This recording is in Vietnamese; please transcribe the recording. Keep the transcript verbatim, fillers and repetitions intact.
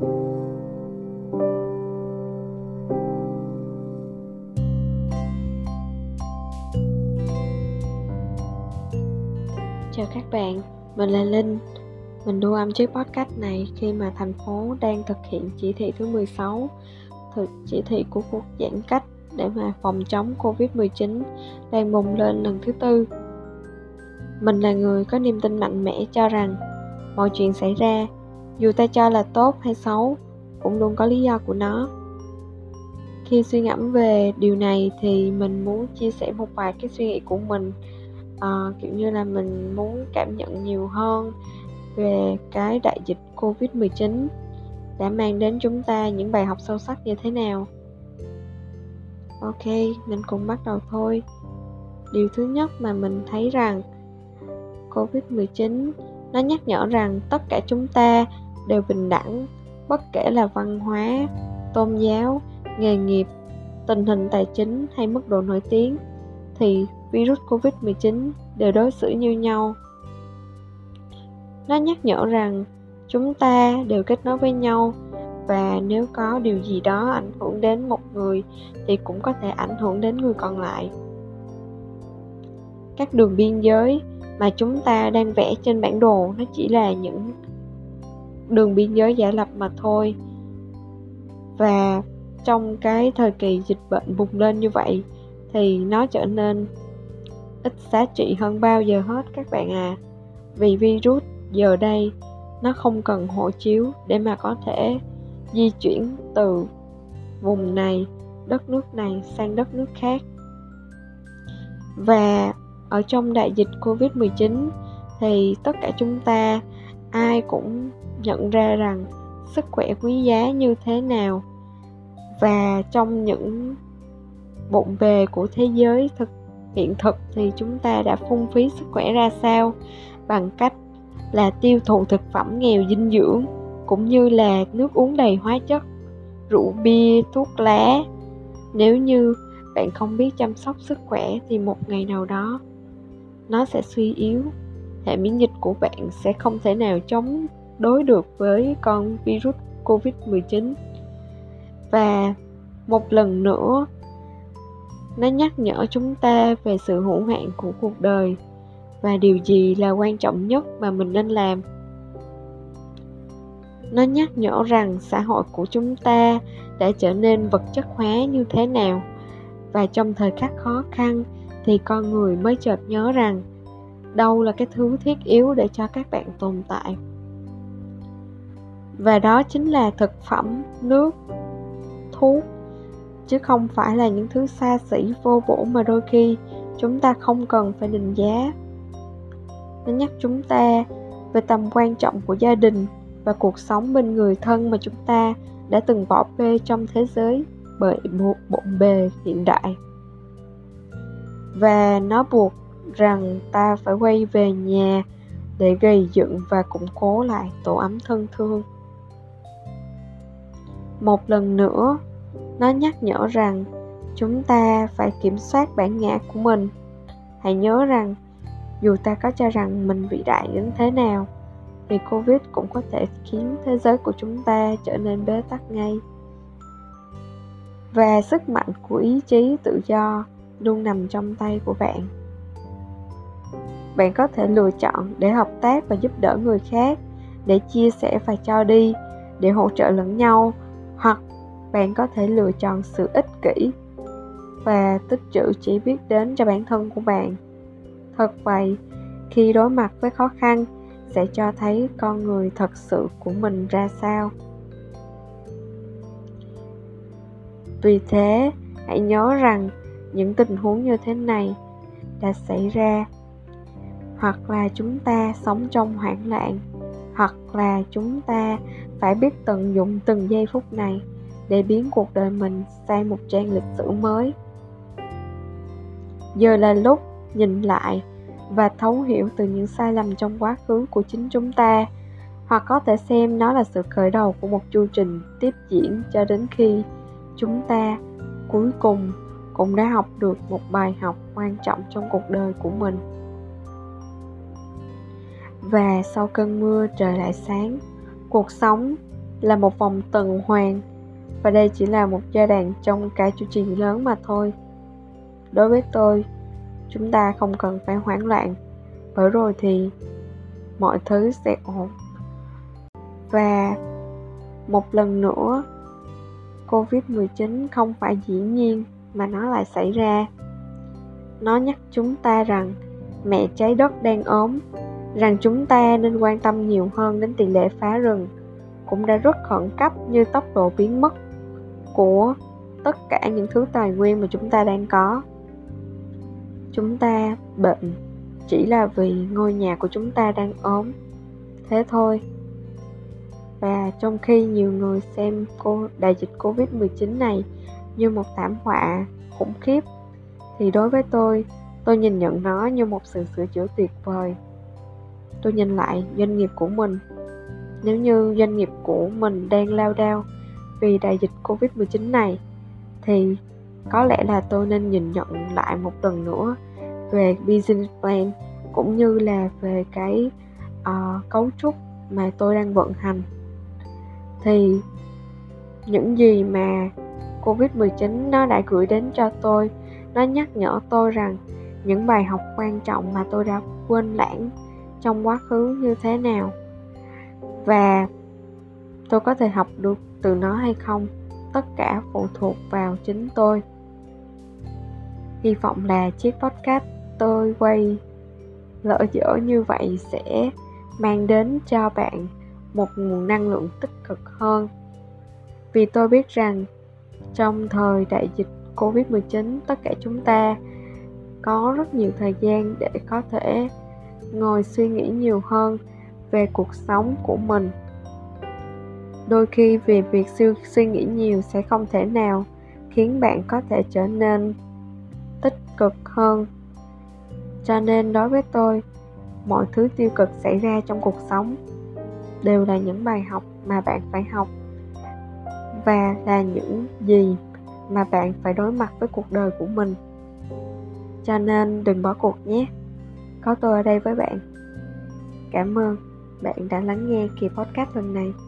Chào các bạn, mình là Linh. Mình thu âm chiếc podcast này khi mà thành phố đang thực hiện chỉ thị thứ mười sáu, chỉ thị của cuộc giãn cách để mà phòng chống covid mười chín đang bùng lên lần thứ tư. Mình là người có niềm tin mạnh mẽ cho rằng mọi chuyện xảy ra, dù ta cho là tốt hay xấu, cũng luôn có lý do của nó. Khi suy ngẫm về điều này thì mình muốn chia sẻ một vài cái suy nghĩ của mình. À, kiểu như là mình muốn cảm nhận nhiều hơn về cái đại dịch covid mười chín đã mang đến chúng ta những bài học sâu sắc như thế nào. Ok, mình cùng bắt đầu thôi. Điều thứ nhất mà mình thấy rằng covid mười chín nó nhắc nhở rằng tất cả chúng ta đều bình đẳng, bất kể là văn hóa, tôn giáo, nghề nghiệp, tình hình tài chính hay mức độ nổi tiếng, thì virus covid mười chín đều đối xử như nhau. Nó nhắc nhở rằng chúng ta đều kết nối với nhau, và nếu có điều gì đó ảnh hưởng đến một người thì cũng có thể ảnh hưởng đến người còn lại. Các đường biên giới mà chúng ta đang vẽ trên bản đồ nó chỉ là những đường biên giới giả lập mà thôi. Và trong cái thời kỳ dịch bệnh bùng lên như vậy thì nó trở nên ít giá trị hơn bao giờ hết các bạn à. Vì virus giờ đây nó không cần hộ chiếu để mà có thể di chuyển từ vùng này, đất nước này sang đất nước khác. Và ở trong đại dịch covid mười chín thì tất cả chúng ta ai cũng nhận ra rằng sức khỏe quý giá như thế nào. Và trong những bộn bề của thế giới thực hiện thực thì chúng ta đã phung phí sức khỏe ra sao, bằng cách là tiêu thụ thực phẩm nghèo dinh dưỡng, cũng như là nước uống đầy hóa chất, rượu bia, thuốc lá. Nếu như bạn không biết chăm sóc sức khỏe thì một ngày nào đó nó sẽ suy yếu, hệ miễn dịch của bạn sẽ không thể nào chống đối được với con virus covid mười chín. Và một lần nữa nó nhắc nhở chúng ta về sự hữu hạn của cuộc đời và điều gì là quan trọng nhất mà mình nên làm. Nó nhắc nhở rằng xã hội của chúng ta đã trở nên vật chất hóa như thế nào, và trong thời khắc khó khăn thì con người mới chợt nhớ rằng đâu là cái thứ thiết yếu để cho các bạn tồn tại. Và đó chính là thực phẩm, nước, thuốc, chứ không phải là những thứ xa xỉ vô bổ mà đôi khi chúng ta không cần phải định giá. Nó nhắc chúng ta về tầm quan trọng của gia đình và cuộc sống bên người thân mà chúng ta đã từng bỏ bê trong thế giới bởi một bộn bề hiện đại. Và nó buộc rằng ta phải quay về nhà để gây dựng và củng cố lại tổ ấm thân thương. Một lần nữa, nó nhắc nhở rằng chúng ta phải kiểm soát bản ngã của mình. Hãy nhớ rằng dù ta có cho rằng mình vĩ đại đến thế nào thì Covid cũng có thể khiến thế giới của chúng ta trở nên bế tắc ngay. Và sức mạnh của ý chí tự do luôn nằm trong tay của bạn. Bạn có thể lựa chọn để hợp tác và giúp đỡ người khác, để chia sẻ và cho đi, để hỗ trợ lẫn nhau, hoặc bạn có thể lựa chọn sự ích kỷ và tích trữ chỉ biết đến cho bản thân của bạn. Thật vậy, khi đối mặt với khó khăn sẽ cho thấy con người thật sự của mình ra sao. Vì thế, hãy nhớ rằng những tình huống như thế này đã xảy ra, hoặc là chúng ta sống trong hoảng loạn, hoặc là chúng ta phải biết tận dụng từng giây phút này để biến cuộc đời mình sang một trang lịch sử mới. Giờ là lúc nhìn lại và thấu hiểu từ những sai lầm trong quá khứ của chính chúng ta, hoặc có thể xem nó là sự khởi đầu của một chu trình tiếp diễn cho đến khi chúng ta cuối cùng cũng đã học được một bài học quan trọng trong cuộc đời của mình. Và sau cơn mưa trời lại sáng, cuộc sống là một vòng tuần hoàn, và đây chỉ là một giai đoạn trong cả chu trình lớn mà thôi. Đối với tôi, chúng ta không cần phải hoảng loạn, bởi rồi thì mọi thứ sẽ ổn. Và một lần nữa, covid mười chín không phải diễn nhiên mà nó lại xảy ra. Nó nhắc chúng ta rằng mẹ trái đất đang ốm, rằng chúng ta nên quan tâm nhiều hơn đến tỷ lệ phá rừng cũng đã rất khẩn cấp như tốc độ biến mất của tất cả những thứ tài nguyên mà chúng ta đang có. Chúng ta bệnh chỉ là vì ngôi nhà của chúng ta đang ốm, thế thôi. Và trong khi nhiều người xem đại dịch covid mười chín này như một thảm họa khủng khiếp, thì đối với tôi, tôi nhìn nhận nó như một sự sửa chữa tuyệt vời. Tôi nhìn lại doanh nghiệp của mình. Nếu như doanh nghiệp của mình đang lao đao vì đại dịch covid mười chín này, thì có lẽ là tôi nên nhìn nhận lại một lần nữa về business plan, cũng như là về cái uh, cấu trúc mà tôi đang vận hành. Thì những gì mà covid mười chín nó đã gửi đến cho tôi, nó nhắc nhở tôi rằng những bài học quan trọng mà tôi đã quên lãng trong quá khứ như thế nào, và tôi có thể học được từ nó hay không. Tất cả phụ thuộc vào chính tôi. Hy vọng là chiếc podcast tôi quay lỡ dở như vậy sẽ mang đến cho bạn một nguồn năng lượng tích cực hơn, vì tôi biết rằng trong thời đại dịch covid mười chín, tất cả chúng ta có rất nhiều thời gian để có thể ngồi suy nghĩ nhiều hơn về cuộc sống của mình. Đôi khi vì việc suy nghĩ nhiều sẽ không thể nào khiến bạn có thể trở nên tích cực hơn. Cho nên đối với tôi, mọi thứ tiêu cực xảy ra trong cuộc sống đều là những bài học mà bạn phải học, và là những gì mà bạn phải đối mặt với cuộc đời của mình. Cho nên đừng bỏ cuộc nhé. Có tôi ở đây với bạn. Cảm ơn bạn đã lắng nghe kỳ podcast lần này.